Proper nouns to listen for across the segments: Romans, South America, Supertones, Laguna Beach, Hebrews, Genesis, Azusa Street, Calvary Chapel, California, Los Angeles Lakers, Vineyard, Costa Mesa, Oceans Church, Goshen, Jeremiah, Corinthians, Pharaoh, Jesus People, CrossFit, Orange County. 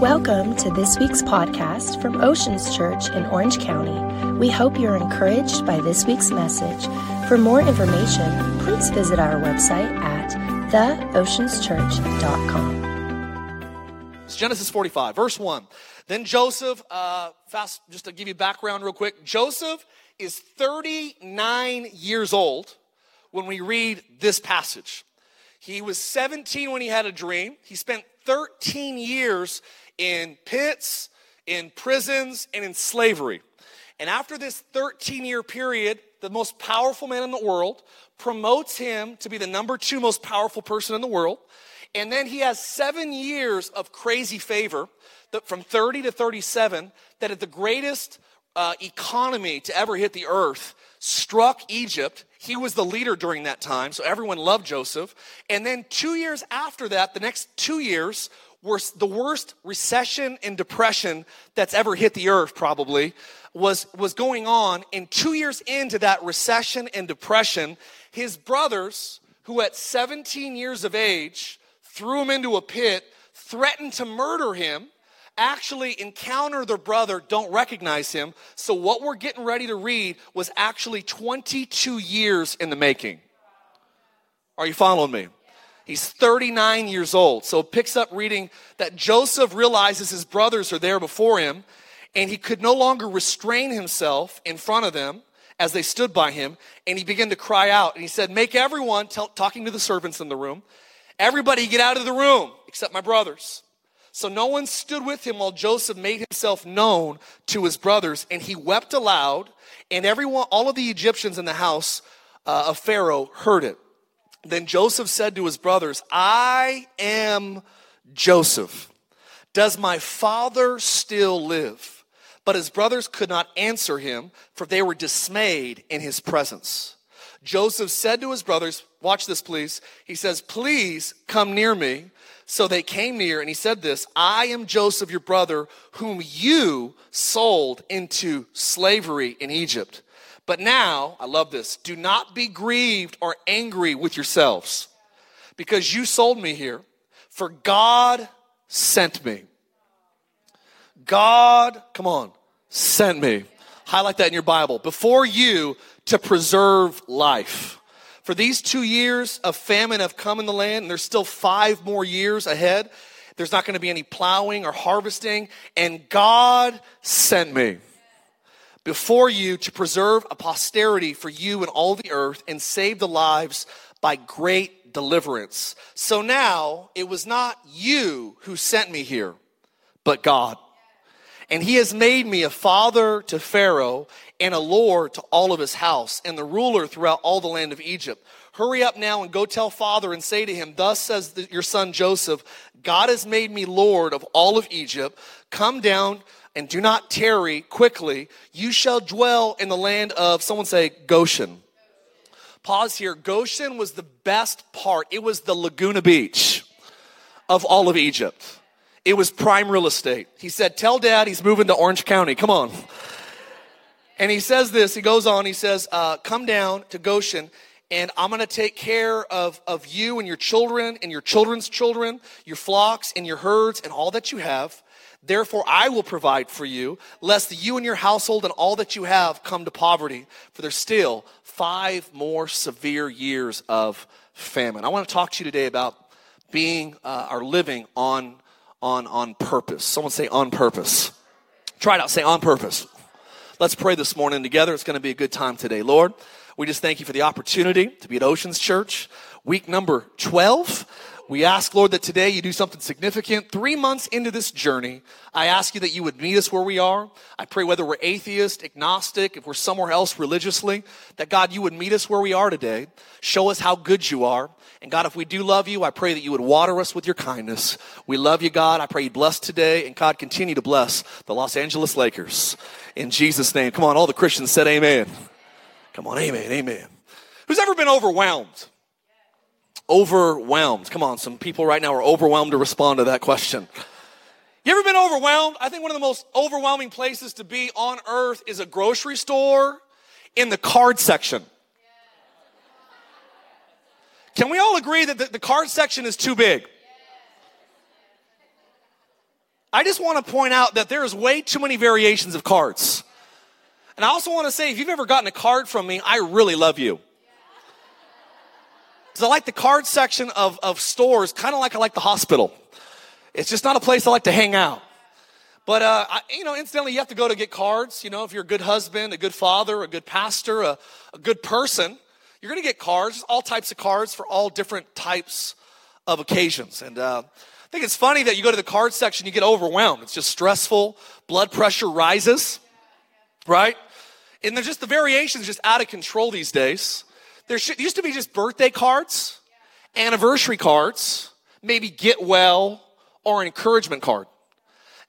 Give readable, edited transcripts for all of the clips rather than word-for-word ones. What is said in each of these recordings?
Welcome to this week's podcast from Oceans Church in Orange County. We hope you're encouraged by this week's message. For more information, please visit our website at theoceanschurch.com. It's Genesis 45, verse 1. Then Joseph, fast, just to give you background real quick, Joseph is 39 years old when we read this passage. He was 17 when he had a dream. He spent 13 years in pits, in prisons, and in slavery. And after this 13-year period, the most powerful man in the world promotes him to be the number 2 most powerful person in the world. And then he has 7 years of crazy favor, from 30 to 37, that at the greatest economy to ever hit the earth struck Egypt. He was the leader during that time, so everyone loved Joseph. And then 2 years after that, the next 2 years were the worst recession and depression that's ever hit the earth, probably, was going on. And 2 years into that recession and depression, his brothers, who at 17 years of age threw him into a pit, threatened to murder him, actually encounter their brother, don't recognize him. So what we're getting ready to read was actually 22 years in the making. Are you following me? He's 39 years old. So it picks up reading that Joseph realizes his brothers are there before him, and he could no longer restrain himself in front of them as they stood by him, and he began to cry out. And he said, make everyone, talking to the servants in the room, everybody get out of the room except my brothers. So no one stood with him while Joseph made himself known to his brothers, and he wept aloud, and everyone, all of the Egyptians in the house of Pharaoh heard it. Then Joseph said to his brothers, I am Joseph. Does my father still live? But his brothers could not answer him, for they were dismayed in his presence. Joseph said to his brothers, watch this, please. He says, please come near me. So they came near, and he said this, I am Joseph, your brother, whom you sold into slavery in Egypt. But now, I love this, do not be grieved or angry with yourselves, because you sold me here, for God sent me. God, come on, sent me. Highlight that in your Bible. Before you, to preserve life. For these 2 years of famine have come in the land, and there's still 5 more years ahead. There's not going to be any plowing or harvesting, and God sent me before you to preserve a posterity for you and all the earth and save the lives by great deliverance. So now it was not you who sent me here, but God. And he has made me a father to Pharaoh and a lord to all of his house and the ruler throughout all the land of Egypt. Hurry up now and go tell father and say to him, thus says your son Joseph, God has made me lord of all of Egypt. Come down and do not tarry quickly. You shall dwell in the land of, someone say, Goshen. Pause here. Goshen was the best part. It was the Laguna Beach of all of Egypt. It was prime real estate. He said, tell dad he's moving to Orange County. Come on. And he says this. He goes on. He says, come down to Goshen, and I'm going to take care of you and your children and your children's children, your flocks and your herds and all that you have. Therefore, I will provide for you, lest you and your household and all that you have come to poverty. For there's still 5 more severe years of famine. I want to talk to you today about being or living on purpose. Someone say on purpose. Try it out. Say on purpose. Let's pray this morning together. It's going to be a good time today. Lord, we just thank you for the opportunity to be at Oceans Church, week number 12. We ask, Lord, that today you do something significant. 3 months into this journey, I ask you that you would meet us where we are. I pray whether we're atheist, agnostic, if we're somewhere else religiously, that, God, you would meet us where we are today. Show us how good you are. And, God, if we do love you, I pray that you would water us with your kindness. We love you, God. I pray you bless today. And, God, continue to bless the Los Angeles Lakers. In Jesus' name. Come on, all the Christians said amen. Come on, amen, amen. Who's ever been overwhelmed? Overwhelmed. Come on, some people right now are overwhelmed to respond to that question. You ever been overwhelmed? I think one of the most overwhelming places to be on earth is a grocery store in the card section. Can we all agree that the card section is too big? I just want to point out that there's way too many variations of cards. And I also want to say, if you've ever gotten a card from me, I really love you. Because I like the card section of stores, kind of like I like the hospital. It's just not a place I like to hang out. But, incidentally, you have to go to get cards. You know, if you're a good husband, a good father, a good pastor, a good person, you're going to get cards, all types of cards for all different types of occasions. And I think it's funny that you go to the card section, you get overwhelmed. It's just stressful. Blood pressure rises, right? And there's just the variations just out of control these days. There used to be just birthday cards, anniversary cards, maybe get well, or an encouragement card.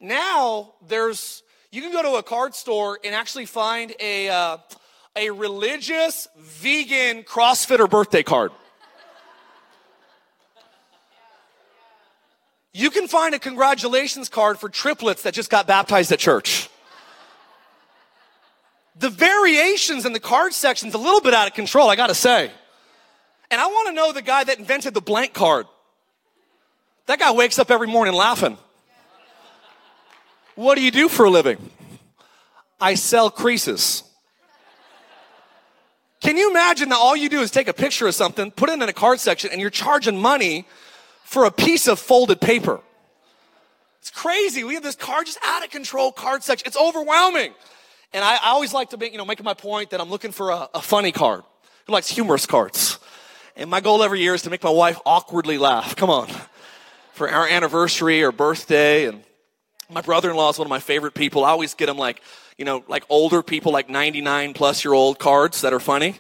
Now, you can go to a card store and actually find a religious, vegan, CrossFitter birthday card. You can find a congratulations card for triplets that just got baptized at church. The variations in the card section is a little bit out of control, I gotta say. And I wanna know the guy that invented the blank card. That guy wakes up every morning laughing. What do you do for a living? I sell creases. Can you imagine that all you do is take a picture of something, put it in a card section, and you're charging money for a piece of folded paper? It's crazy. We have this card, just out of control card section. It's overwhelming. And I always like to make my point that I'm looking for a funny card. Who likes humorous cards? And my goal every year is to make my wife awkwardly laugh. Come on. For our anniversary or birthday. And my brother-in-law is one of my favorite people. I always get him like older people, like 99 plus year old cards that are funny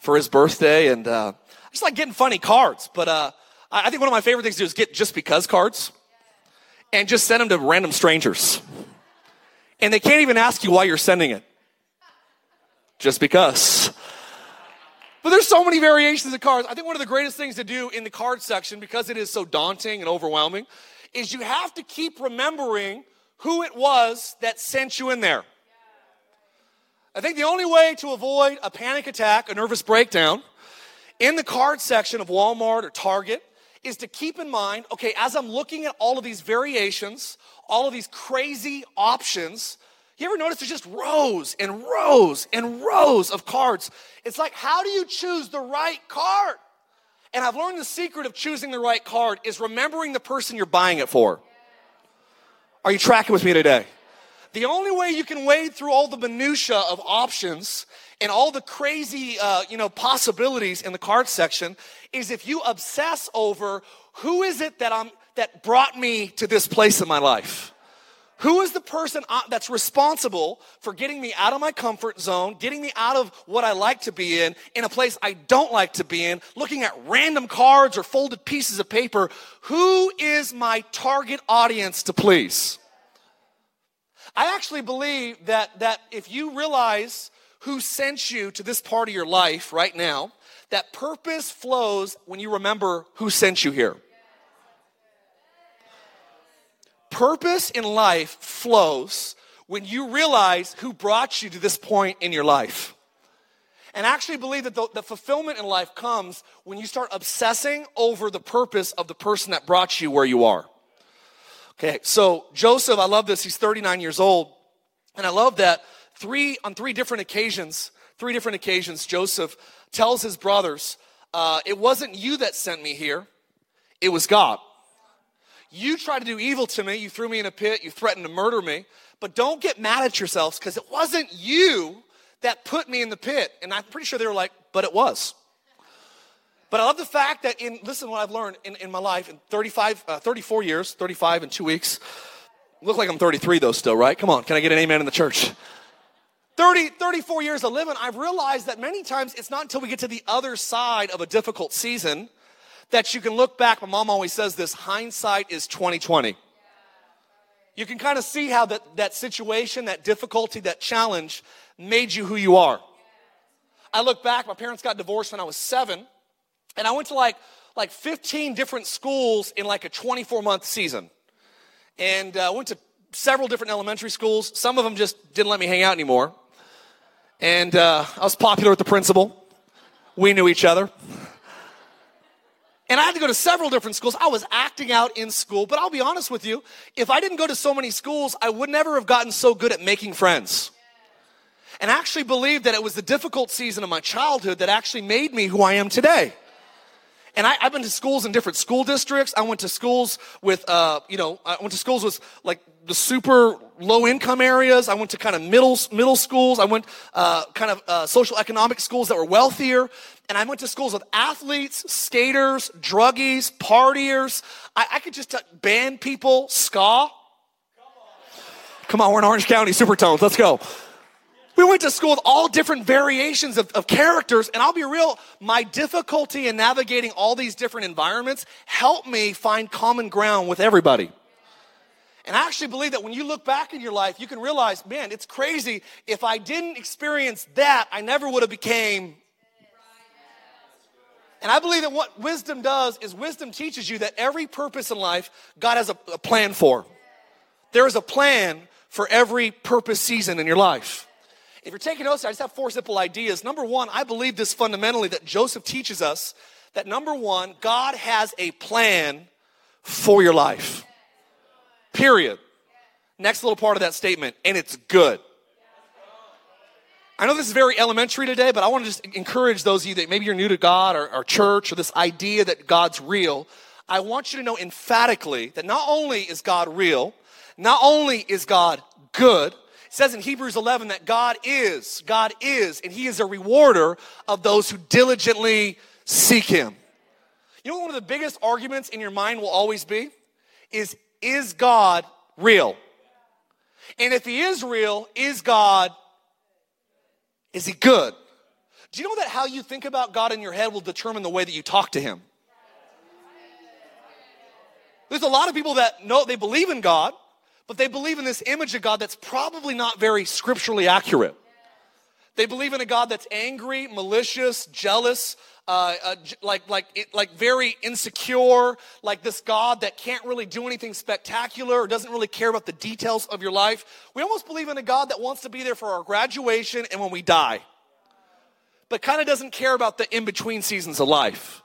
for his birthday. And, I just like getting funny cards. But, I think one of my favorite things to do is get just because cards and just send them to random strangers. And they can't even ask you why you're sending it. Just because. But there's so many variations of cards. I think one of the greatest things to do in the card section, because it is so daunting and overwhelming, is you have to keep remembering who it was that sent you in there. I think the only way to avoid a panic attack, a nervous breakdown, in the card section of Walmart or Target is to keep in mind, okay, as I'm looking at all of these variations, all of these crazy options, you ever notice there's just rows and rows and rows of cards? It's like, how do you choose the right card? And I've learned the secret of choosing the right card is remembering the person you're buying it for. Are you tracking with me today? The only way you can wade through all the minutia of options and all the crazy, possibilities in the card section is if you obsess over who is it that brought me to this place in my life? Who is the person that's responsible for getting me out of my comfort zone, getting me out of what I like to be in a place I don't like to be in, looking at random cards or folded pieces of paper? Who is my target audience to please? I actually believe that if you realize who sent you to this part of your life right now, that purpose flows when you remember who sent you here. Purpose in life flows when you realize who brought you to this point in your life. And I actually believe that the fulfillment in life comes when you start obsessing over the purpose of the person that brought you where you are. Okay, so Joseph, I love this, he's 39 years old, and I love that on three different occasions, Joseph tells his brothers, it wasn't you that sent me here, it was God. You tried to do evil to me, you threw me in a pit, you threatened to murder me, but don't get mad at yourselves, because it wasn't you that put me in the pit. And I'm pretty sure they were like, but it was. But I love the fact that listen what I've learned in my life, in 34 years, 35 in 2 weeks. Look like I'm 33 though still, right? Come on, can I get an amen in the church? 34 years of living, I've realized that many times it's not until we get to the other side of a difficult season that you can look back. My mom always says this, hindsight is 20/20. You can kind of see how that situation, that difficulty, that challenge made you who you are. I look back, my parents got divorced when I was 7. And I went to like 15 different schools in like a 24-month season. And I went to several different elementary schools. Some of them just didn't let me hang out anymore. And I was popular with the principal. We knew each other. And I had to go to several different schools. I was acting out in school, but I'll be honest with you, if I didn't go to so many schools, I would never have gotten so good at making friends. And I actually believe that it was the difficult season of my childhood that actually made me who I am today. And I've been to schools in different school districts. I went to schools with, I went to schools with like the super low income areas. I went to kind of middle schools. I went social economic schools that were wealthier. And I went to schools with athletes, skaters, druggies, partiers. I could just band people, ska. Come on, we're in Orange County, Supertones. Let's go. We went to school with all different variations of characters, and I'll be real, my difficulty in navigating all these different environments helped me find common ground with everybody. And I actually believe that when you look back in your life, you can realize, man, it's crazy. If I didn't experience that, I never would have became. And I believe that what wisdom does is wisdom teaches you that every purpose in life, God has a plan for. There is a plan for every purpose season in your life. If you're taking notes, I just have four simple ideas. Number one, I believe this fundamentally that Joseph teaches us that number one, God has a plan for your life. Period. Next little part of that statement, and it's good. I know this is very elementary today, but I want to just encourage those of you that maybe you're new to God or church or this idea that God's real. I want you to know emphatically that not only is God real, not only is God good, it says in Hebrews 11 that God is, and he is a rewarder of those who diligently seek him. You know what one of the biggest arguments in your mind will always be? Is God real? And if he is real, is he good? Do you know that how you think about God in your head will determine the way that you talk to him? There's a lot of people that know they believe in God, but they believe in this image of God that's probably not very scripturally accurate. They believe in a God that's angry, malicious, jealous, very insecure, like this God that can't really do anything spectacular or doesn't really care about the details of your life. We almost believe in a God that wants to be there for our graduation and when we die, but kind of doesn't care about the in-between seasons of life.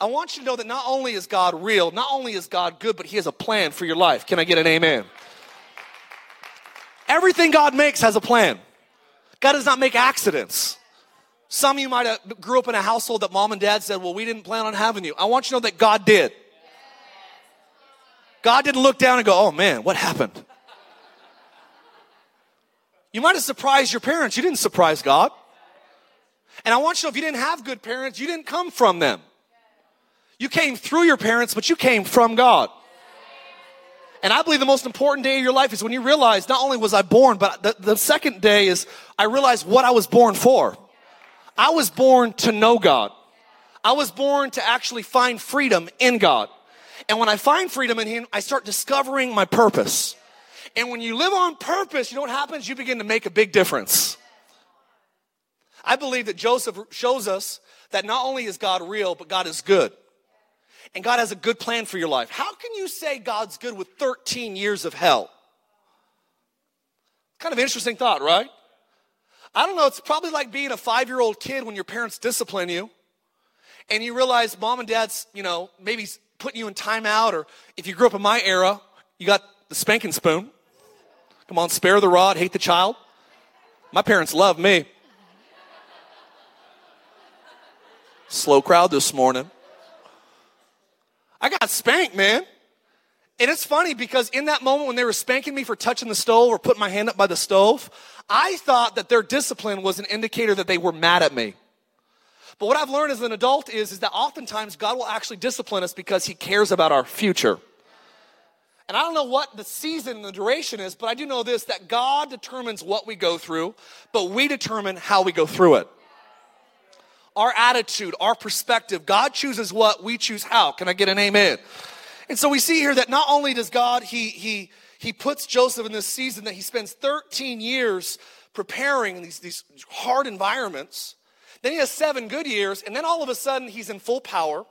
I want you to know that not only is God real, not only is God good, but he has a plan for your life. Can I get an amen? Everything God makes has a plan. God does not make accidents. Some of you might have grew up in a household that mom and dad said, well, we didn't plan on having you. I want you to know that God did. God didn't look down and go, oh man, what happened? You might have surprised your parents. You didn't surprise God. And I want you to know if you didn't have good parents, you didn't come from them. You came through your parents, but you came from God. And I believe the most important day of your life is when you realize not only was I born, but the second day is I realized what I was born for. I was born to know God. I was born to actually find freedom in God. And when I find freedom in him, I start discovering my purpose. And when you live on purpose, you know what happens? You begin to make a big difference. I believe that Joseph shows us that not only is God real, but God is good. And God has a good plan for your life. How can you say God's good with 13 years of hell? Kind of an interesting thought, right? I don't know, it's probably like being a 5-year-old kid when your parents discipline you and you realize mom and dad's, maybe putting you in timeout, or if you grew up in my era, you got the spanking spoon. Come on, spare the rod, hate the child. My parents love me. Slow crowd this morning. I got spanked, man. And it's funny because in that moment when they were spanking me for touching the stove or putting my hand up by the stove, I thought that their discipline was an indicator that they were mad at me. But what I've learned as an adult is that oftentimes God will actually discipline us because he cares about our future. And I don't know what the season and the duration is, but I do know this, that God determines what we go through, but we determine how we go through it. Our attitude, our perspective. God chooses what, we choose how. Can I get an amen? And so we see here that not only does God, he puts Joseph in this season that he spends 13 years preparing in these hard environments. Then he has 7 good years, and then all of a sudden he's in full power.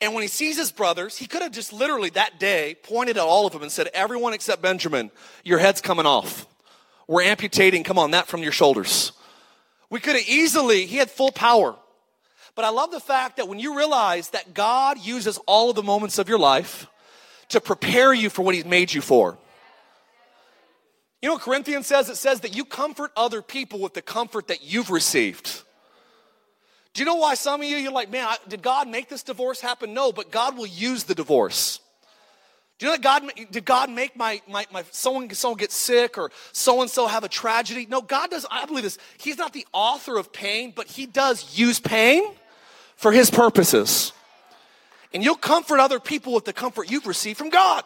And when he sees his brothers, he could have just literally that day pointed at all of them and said, everyone except Benjamin, your head's coming off. We're amputating, that from your shoulders. He had full power. But I love the fact that when you realize that God uses all of the moments of your life to prepare you for what he's made you for. You know what Corinthians says? It says that you comfort other people with the comfort that you've received. Do you know why some of you, you're like, man, did God make this divorce happen? No, but God will use the divorce. Do you know that God make my someone get sick or so-and-so have a tragedy? No, God does. I believe this. He's not the author of pain, but he does use pain for his purposes. And you'll comfort other people with the comfort you've received from God.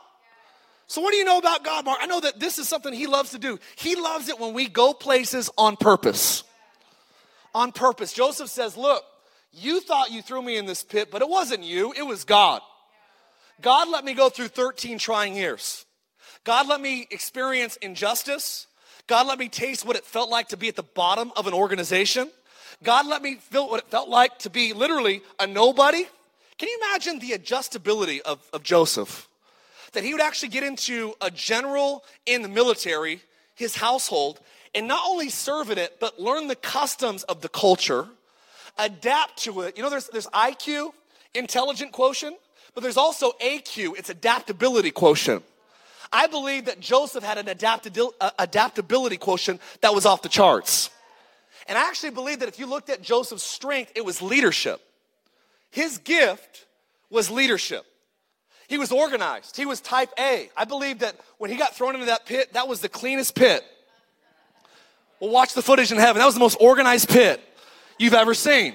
So what do you know about God, Mark? I know that this is something he loves to do. He loves it when we go places on purpose. On purpose. Joseph says, look, you thought you threw me in this pit, but it wasn't you. It was God. God let me go through 13 trying years. God let me experience injustice. God let me taste what it felt like to be at the bottom of an organization. God let me feel what it felt like to be literally a nobody. Can you imagine the adjustability of Joseph? That he would actually get into a general in the military, his household, and not only serve in it, but learn the customs of the culture, adapt to it. You know, there's IQ, intelligent quotient, but there's also AQ, it's adaptability quotient. I believe that Joseph had an adaptability quotient that was off the charts. And I actually believe that if you looked at Joseph's strength, it was leadership. His gift was leadership. He was organized. He was type A. I believe that when he got thrown into that pit, that was the cleanest pit. We'll watch the footage in heaven. That was the most organized pit you've ever seen.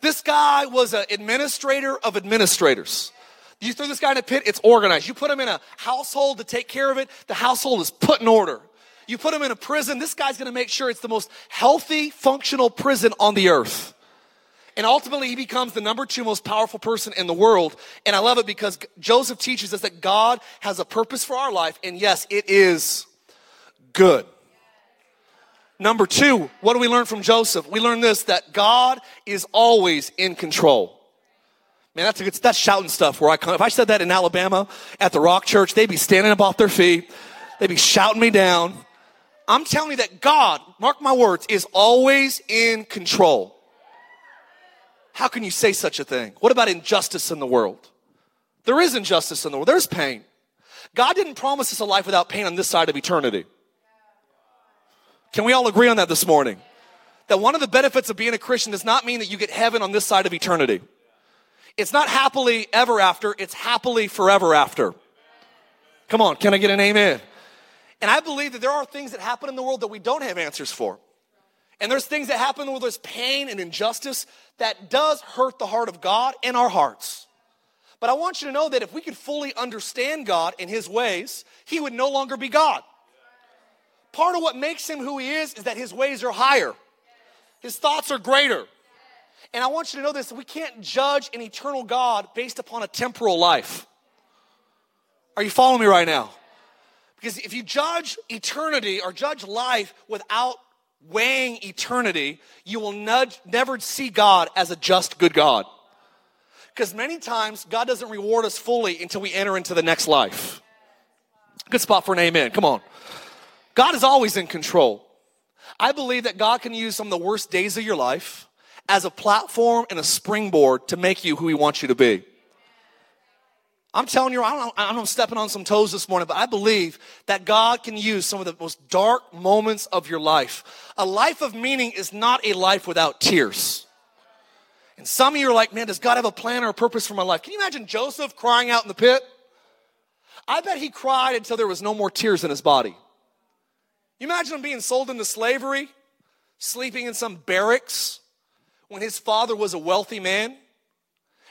This guy was an administrator of administrators. You throw this guy in a pit, it's organized. You put him in a household to take care of it, the household is put in order. You put him in a prison, this guy's going to make sure it's the most healthy, functional prison on the earth. And ultimately, he becomes the number 2 most powerful person in the world. And I love it because Joseph teaches us that God has a purpose for our life. And yes, it is good. Number 2, what do we learn from Joseph? We learn this, that God is always in control. Man, that's shouting stuff where I come. If I said that in Alabama at the Rock Church, they'd be standing up off their feet. They'd be shouting me down. I'm telling you that God, mark my words, is always in control. How can you say such a thing? What about injustice in the world? There is injustice in the world. There's pain. God didn't promise us a life without pain on this side of eternity. Can we all agree on that this morning? That one of the benefits of being a Christian does not mean that you get heaven on this side of eternity. It's not happily ever after. It's happily forever after. Come on, can I get an amen? And I believe that there are things that happen in the world that we don't have answers for. And there's things that happen where there's pain and injustice that does hurt the heart of God and our hearts. But I want you to know that if we could fully understand God and his ways, he would no longer be God. Part of what makes him who he is that his ways are higher. His thoughts are greater. And I want you to know this, we can't judge an eternal God based upon a temporal life. Are you following me right now? Because if you judge eternity or judge life without weighing eternity, you will never see God as a just, good God. Because many times, God doesn't reward us fully until we enter into the next life. Good spot for an amen. Come on. God is always in control. I believe that God can use some of the worst days of your life as a platform and a springboard to make you who he wants you to be. I'm telling you, I'm stepping on some toes this morning, but I believe that God can use some of the most dark moments of your life. A life of meaning is not a life without tears. And some of you are like, man, does God have a plan or a purpose for my life? Can you imagine Joseph crying out in the pit? I bet he cried until there was no more tears in his body. You imagine him being sold into slavery, sleeping in some barracks when his father was a wealthy man.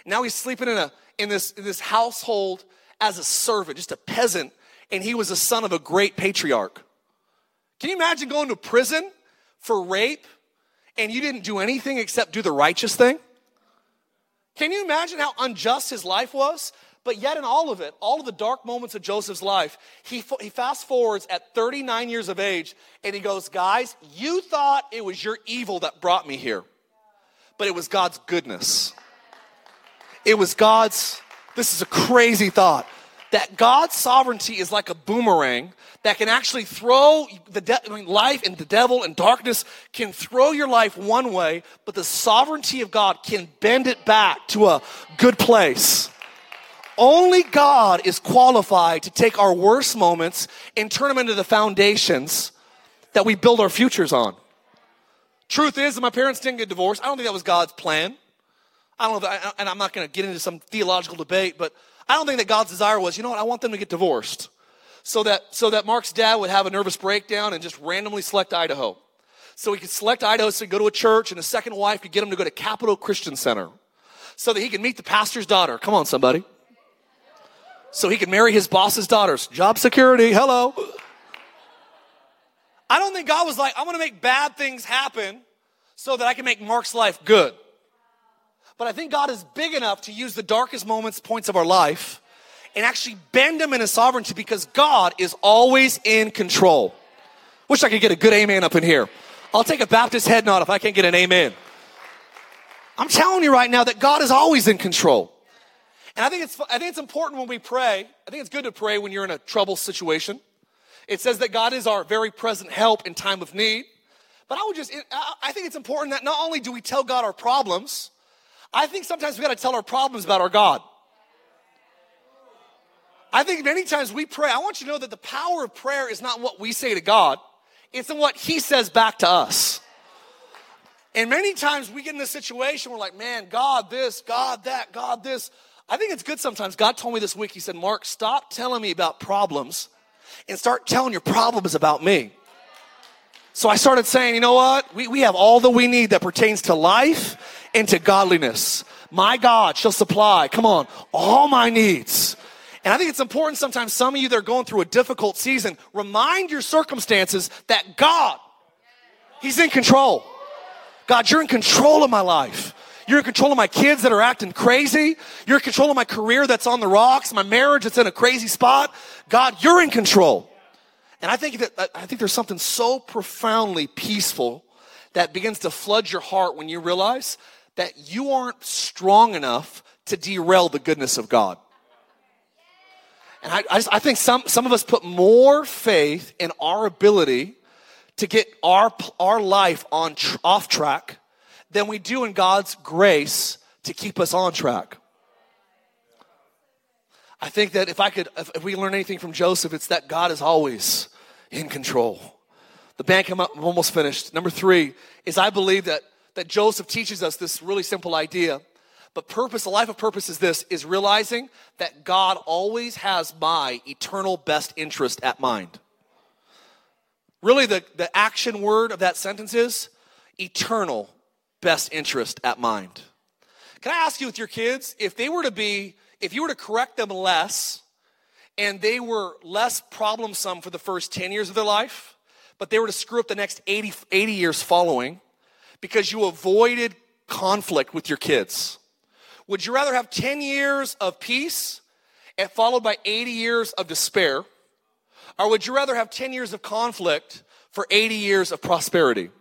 Now he's sleeping in this household as a servant, just a peasant, and he was a son of a great patriarch. Can you imagine going to prison for rape and you didn't do anything except do the righteous thing? Can you imagine how unjust his life was? But yet in all of it, all of the dark moments of Joseph's life, he fast forwards at 39 years of age and he goes, guys, you thought it was your evil that brought me here, but it was God's goodness. It was God's, this is a crazy thought. that God's sovereignty is like a boomerang that can actually throw life and the devil and darkness can throw your life one way, but the sovereignty of God can bend it back to a good place. Only God is qualified to take our worst moments and turn them into the foundations that we build our futures on. Truth is that my parents didn't get divorced. I don't think that was God's plan. I don't know, and I'm not going to get into some theological debate, but I don't think that God's desire was, you know what, I want them to get divorced. So that Mark's dad would have a nervous breakdown and just randomly select Idaho. So he could select Idaho so he could go to a church, and his second wife could get him to go to Capital Christian Center so that he could meet the pastor's daughter. Come on, somebody. So he could marry his boss's daughters. Job security, hello. I don't think God was like, I'm going to make bad things happen so that I can make Mark's life good. But I think God is big enough to use the darkest moments, points of our life, and actually bend them in His sovereignty, because God is always in control. Wish I could get a good amen up in here. I'll take a Baptist head nod if I can't get an amen. I'm telling you right now that God is always in control. And I think it's important when we pray. I think it's good to pray when you're in a trouble situation. It says that God is our very present help in time of need. But I think it's important that not only do we tell God our problems, I think sometimes we got to tell our problems about our God. I think many times we pray. I want you to know that the power of prayer is not what we say to God. It's in what He says back to us. And many times we get in this situation, we're like, man, God this, God that, God this. I think it's good sometimes. God told me this week, He said, Mark, stop telling me about problems and start telling your problems about me. So I started saying, you know what? We have all that we need that pertains to life and to godliness. My God shall supply, come on, all my needs. And I think it's important sometimes, some of you that are going through a difficult season, remind your circumstances that God, He's in control. God, You're in control of my life. You're in control of my kids that are acting crazy. You're in control of my career that's on the rocks, my marriage that's in a crazy spot. God, You're in control. And I think there's something so profoundly peaceful that begins to flood your heart when you realize that you aren't strong enough to derail the goodness of God. And I think some of us put more faith in our ability to get our life off track than we do in God's grace to keep us on track. I think that if we learn anything from Joseph, it's that God is always in control. The band came up, I'm almost finished. Number 3 is I believe that Joseph teaches us this really simple idea, but purpose, a life of purpose is realizing that God always has my eternal best interest at mind. Really the action word of that sentence is eternal best interest at mind. Can I ask you with your kids, if you were to correct them less and they were less problemsome for the first 10 years of their life, but they were to screw up the next 80 years following because you avoided conflict with your kids, would you rather have 10 years of peace and followed by 80 years of despair? Or would you rather have 10 years of conflict for 80 years of prosperity?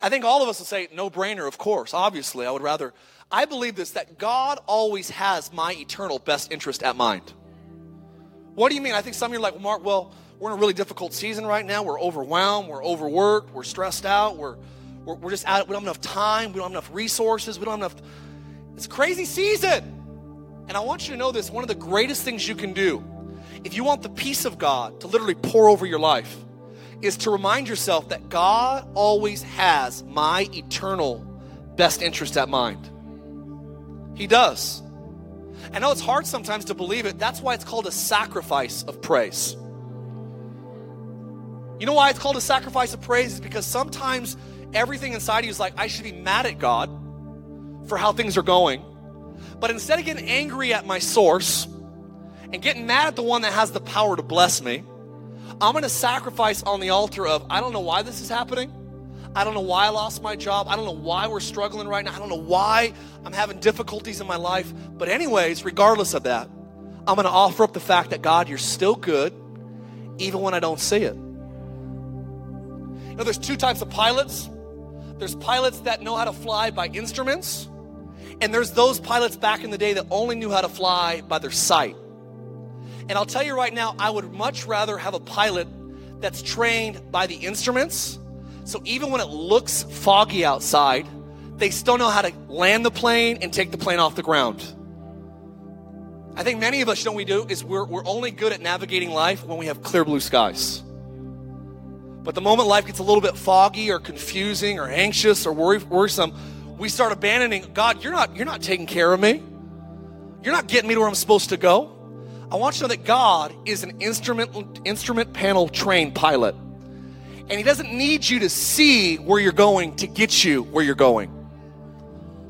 I think all of us will say, no brainer, of course, obviously, I believe this, that God always has my eternal best interest at mind. What do you mean? I think some of you are like, well, Mark, we're in a really difficult season right now. We're overwhelmed, we're overworked, we're stressed out, we're just out, we don't have enough time, we don't have enough resources, it's a crazy season. And I want you to know this, one of the greatest things you can do, if you want the peace of God to literally pour over your life, is to remind yourself that God always has my eternal best interest at mind. He does. I know it's hard sometimes to believe it. That's why it's called a sacrifice of praise. You know why it's called a sacrifice of praise? Is because sometimes everything inside of you is like, I should be mad at God for how things are going. But instead of getting angry at my source and getting mad at the one that has the power to bless me, I'm going to sacrifice on the altar of, I don't know why this is happening. I don't know why I lost my job. I don't know why we're struggling right now. I don't know why I'm having difficulties in my life. But anyways, regardless of that, I'm going to offer up the fact that, God, You're still good, even when I don't see it. You know, there's 2 types of pilots. There's pilots that know how to fly by instruments, and there's those pilots back in the day that only knew how to fly by their sight. And I'll tell you right now, I would much rather have a pilot that's trained by the instruments. So even when it looks foggy outside, they still know how to land the plane and take the plane off the ground. I think many of us, what we do is we're only good at navigating life when we have clear blue skies. But the moment life gets a little bit foggy or confusing or anxious or worrisome, we start abandoning, God, you're not taking care of me. You're not getting me to where I'm supposed to go. I want you to know that God is an instrument panel trained pilot. And he doesn't need you to see where you're going to get you where you're going.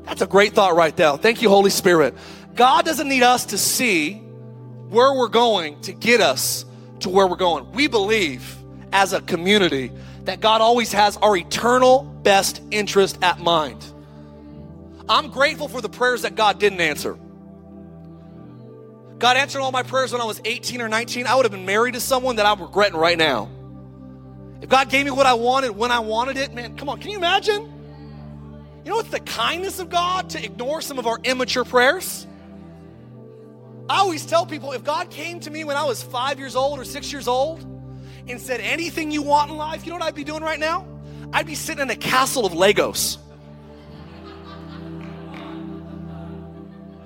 That's a great thought right there. Thank you, Holy Spirit. God doesn't need us to see where we're going to get us to where we're going. We believe as a community that God always has our eternal best interest at mind. I'm grateful for the prayers that God didn't answer. God answered all my prayers when I was 18 or 19. I would have been married to someone that I'm regretting right now. If God gave me what I wanted when I wanted it, man, come on, can you imagine? You know, it's the kindness of God to ignore some of our immature prayers. I always tell people, if God came to me when I was 5 years old or 6 years old and said, anything you want in life, you know what I'd be doing right now? I'd be sitting in a castle of Legos.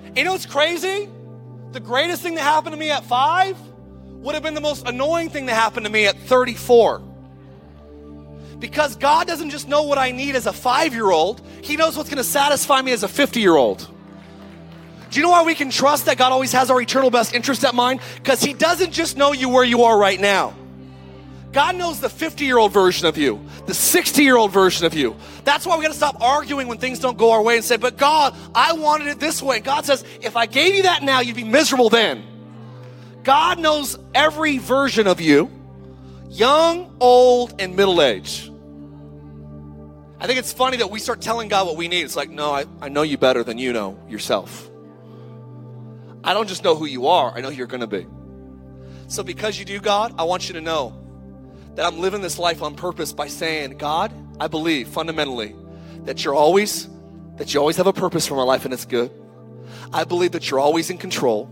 And you know what's crazy? The greatest thing that happened to me at 5 would have been the most annoying thing that happened to me at 34. Because God doesn't just know what I need as a 5-year-old. He knows what's going to satisfy me as a 50-year-old. Do you know why we can trust that God always has our eternal best interest at mind? Because he doesn't just know you where you are right now. God knows the 50-year-old version of you, the 60-year-old version of you. That's why we got to stop arguing when things don't go our way and say, but God, I wanted it this way. God says, if I gave you that now, you'd be miserable then. God knows every version of you, young, old, and middle age. I think it's funny that we start telling God what we need. It's like, no, I know you better than you know yourself. I don't just know who you are. I know who you're going to be. So because you do, God, I want you to know that I'm living this life on purpose by saying, God, I believe fundamentally that you always have a purpose for my life, and it's good. I believe that you're always in control.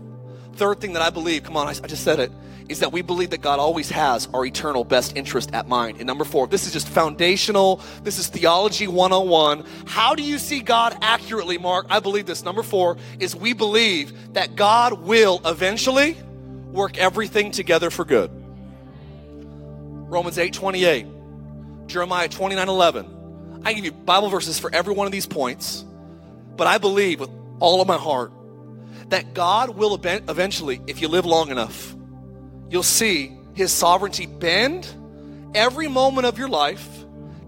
Third thing that I believe, come on, I just said it, is that we believe that God always has our eternal best interest at mind. And number four, this is just foundational. This is theology 101. How do you see God accurately, Mark? I believe this. Number four is we believe that God will eventually work everything together for good. Romans 8:28, Jeremiah 29:11. I give you Bible verses for every one of these points, but I believe with all of my heart that God will eventually, if you live long enough, you'll see his sovereignty bend every moment of your life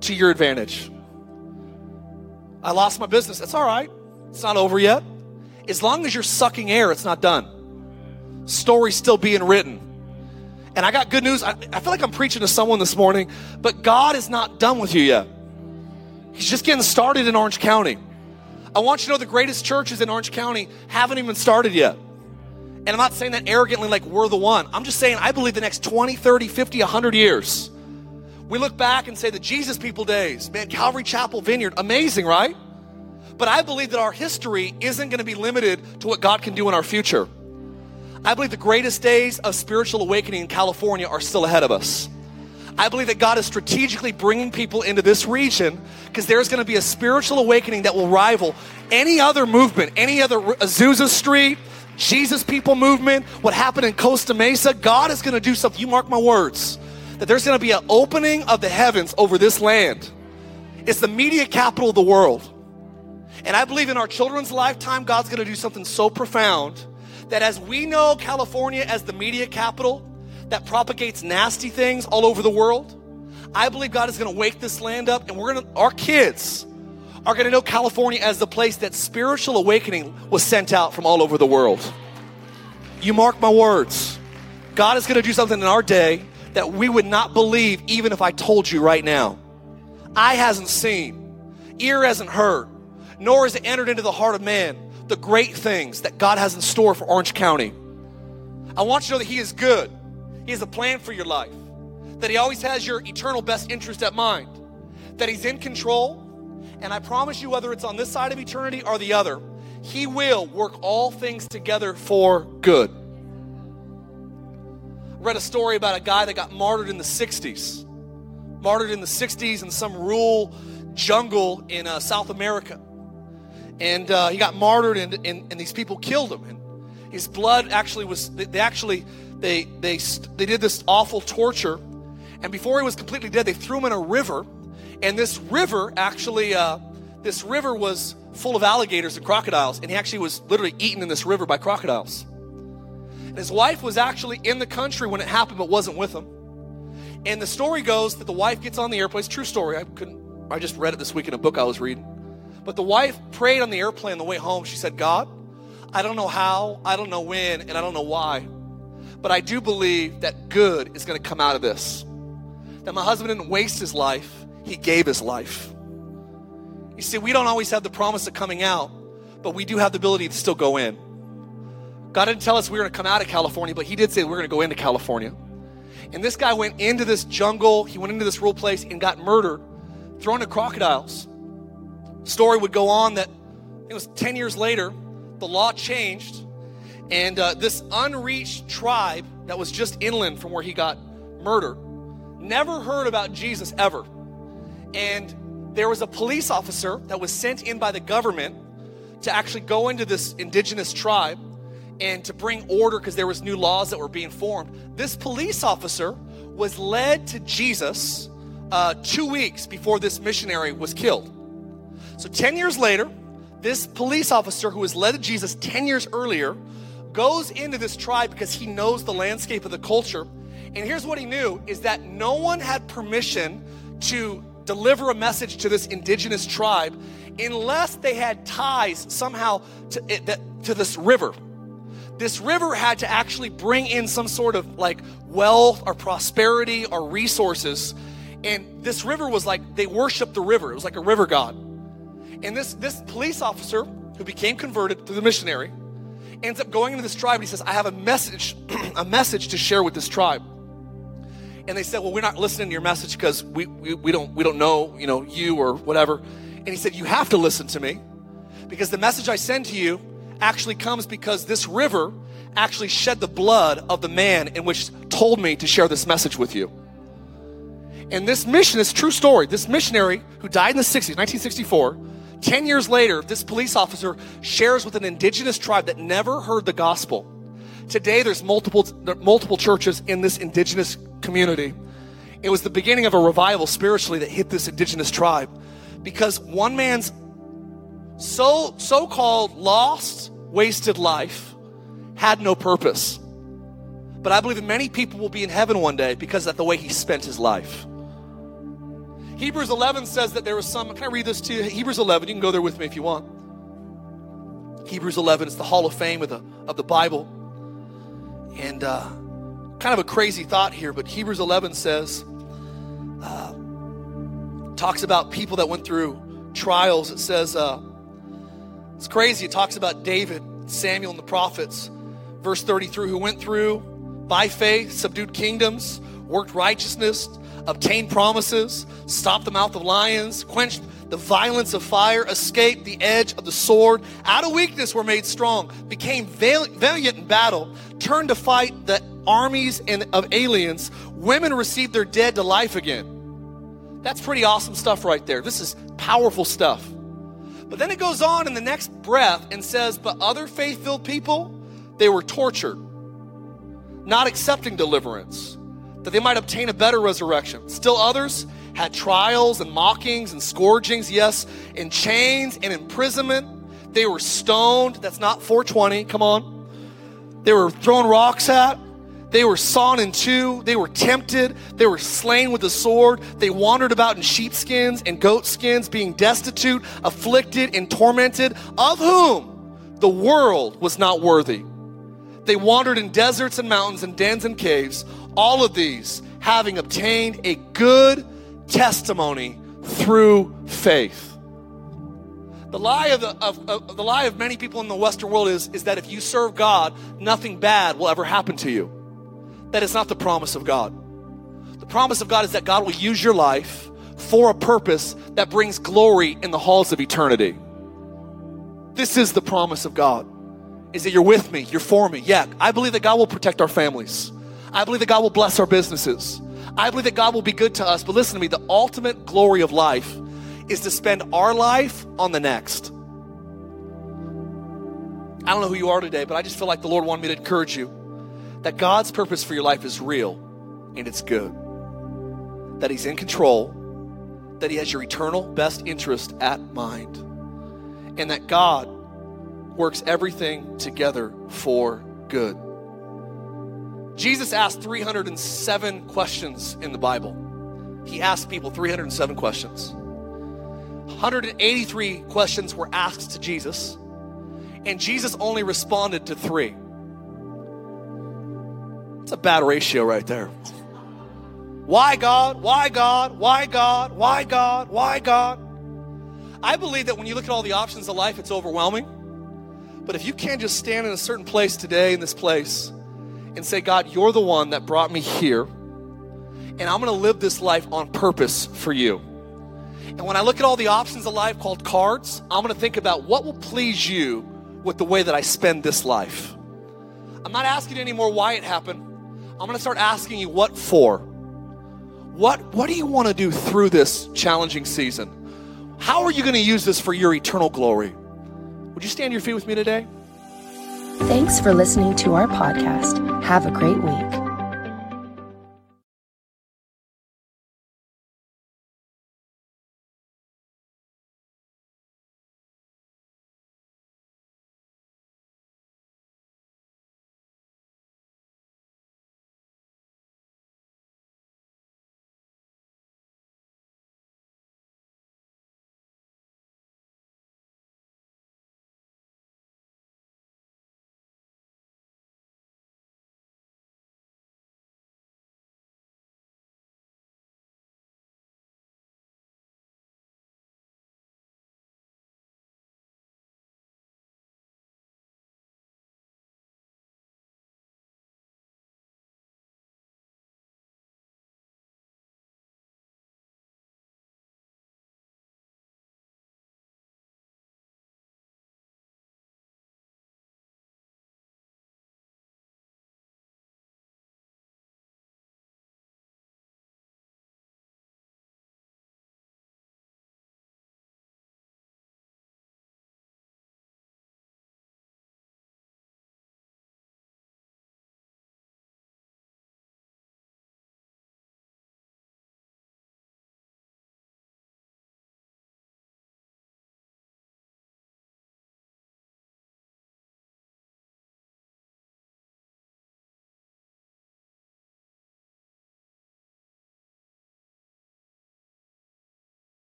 to your advantage. I lost my business. That's all right. It's not over yet. As long as you're sucking air, it's not done. Story's still being written. And I got good news. I feel like I'm preaching to someone this morning, but God is not done with you yet. He's just getting started in Orange County. I want you to know the greatest churches in Orange County haven't even started yet. And I'm not saying that arrogantly like we're the one. I'm just saying I believe the next 20, 30, 50, 100 years, we look back and say the Jesus People days, man, Calvary Chapel, Vineyard, amazing, right? But I believe that our history isn't going to be limited to what God can do in our future. I believe the greatest days of spiritual awakening in California are still ahead of us. I believe that God is strategically bringing people into this region because there's going to be a spiritual awakening that will rival any other movement, any other Azusa Street, Jesus People movement, what happened in Costa Mesa. God is going to do something, you mark my words, that there's going to be an opening of the heavens over this land. It's the media capital of the world. And I believe in our children's lifetime, God's going to do something so profound that as we know California as the media capital that propagates nasty things all over the world, I believe God is going to wake this land up, and our kids are going to know California as the place that spiritual awakening was sent out from all over the world. You mark my words. God is going to do something in our day that we would not believe even if I told you right now. Eye hasn't seen, ear hasn't heard, nor has it entered into the heart of man the great things that God has in store for Orange County. I want you to know that he is good. He has a plan for your life, that he always has your eternal best interest at mind, that he's in control, and I promise you, whether it's on this side of eternity or the other, he will work all things together for good. read a story about a guy that got martyred in the 60s. Martyred in the 60s in some rural jungle in South America. And he got martyred, and these people killed him. And his blood actually was, they did this awful torture. And before he was completely dead, they threw him in a river. And this river actually, was full of alligators and crocodiles. And he actually was literally eaten in this river by crocodiles. And his wife was actually in the country when it happened, but wasn't with him. And the story goes that the wife gets on the airplane. It's a true story. I just read it this week in a book I was reading. But the wife prayed on the airplane on the way home. She said, God, I don't know how, I don't know when, and I don't know why, but I do believe that good is going to come out of this. That my husband didn't waste his life. He gave his life. You see, we don't always have the promise of coming out, but we do have the ability to still go in. God didn't tell us we were going to come out of California, but he did say we're going to go into California. And this guy went into this jungle. He went into this rural place and got murdered, thrown to crocodiles. Story would go on that it was 10 years later, the law changed, and this unreached tribe that was just inland from where he got murdered never heard about Jesus ever. And there was a police officer that was sent in by the government to actually go into this indigenous tribe and to bring order because there was new laws that were being formed. This police officer was led to Jesus 2 weeks before this missionary was killed. So 10 years later, this police officer who was led to Jesus 10 years earlier goes into this tribe because he knows the landscape of the culture. And here's what he knew, is that no one had permission to deliver a message to this indigenous tribe unless they had ties somehow to this river. This river had to actually bring in some sort of like wealth or prosperity or resources. And this river was like, they worshiped the river. It was like a river god. And this police officer, who became converted through the missionary, ends up going into this tribe, and he says, I have a message to share with this tribe. And they said, well, we're not listening to your message because we don't know, you know, you or whatever. And he said, you have to listen to me because the message I send to you actually comes because this river actually shed the blood of the man in which told me to share this message with you. And this mission is true story. This missionary who died in the 60s, 1964, 10 years later, this police officer shares with an indigenous tribe that never heard the gospel. Today, there's multiple churches in this indigenous community. It was the beginning of a revival spiritually that hit this indigenous tribe because one man's so-called lost, wasted life had no purpose. But I believe that many people will be in heaven one day because of the way he spent his life. Hebrews 11 says that there was some, can I read this to you? Hebrews 11, you can go there with me if you want. Hebrews 11 is the hall of fame of the Bible. And kind of a crazy thought here, but Hebrews 11 says, talks about people that went through trials. It says, it's crazy. It talks about David, Samuel, and the prophets. Verse 33, who went through by faith, subdued kingdoms, worked righteousness, obtained promises, stopped the mouth of lions, quenched the violence of fire, escaped the edge of the sword, out of weakness were made strong, became valiant in battle, turned to fight the armies of aliens, women received their dead to life again. That's pretty awesome stuff right there. This is powerful stuff. But then it goes on in the next breath and says, but other faith-filled people, they were tortured, not accepting deliverance, that they might obtain a better resurrection. Still others had trials and mockings and scourgings, yes, and chains and imprisonment. They were stoned. That's not 420, come on. They were thrown rocks at. They were sawn in two. They were tempted. They were slain with the sword. They wandered about in sheepskins and goatskins, being destitute, afflicted, and tormented, of whom the world was not worthy. They wandered in deserts and mountains and dens and caves, all of these having obtained a good testimony through faith. The lie of many people in the Western world is that if you serve God, nothing bad will ever happen to you. That is not the promise of God. The promise of God is that God will use your life for a purpose that brings glory in the halls of eternity. This is the promise of God. Is that you're with me, you're for me. Yeah, I believe that God will protect our families. I believe that God will bless our businesses. I believe that God will be good to us. But listen to me, the ultimate glory of life is to spend our life on the next. I don't know who you are today, but I just feel like the Lord wanted me to encourage you that God's purpose for your life is real and it's good. That He's in control, that He has your eternal best interest at mind, and that God works everything together for good. Jesus asked 307 questions in the Bible. He asked people 307 questions. 183 questions were asked to Jesus, and Jesus only responded to 3. It's a bad ratio right there. Why God? Why God? Why God? Why God? Why God? I believe that when you look at all the options of life, it's overwhelming. But if you can't just stand in a certain place today, in this place, and say, God, you're the one that brought me here, and I'm going to live this life on purpose for you. And when I look at all the options of life called cards, I'm going to think about what will please you with the way that I spend this life. I'm not asking you anymore why it happened. I'm going to start asking you what for. What do you want to do through this challenging season? How are you going to use this for your eternal glory? Would you stand to your feet with me today? Thanks for listening to our podcast. Have a great week.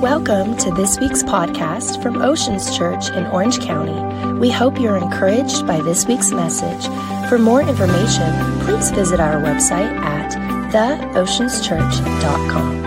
Welcome to this week's podcast from Oceans Church in Orange County. We hope you're encouraged by this week's message. For more information, please visit our website at theoceanschurch.com.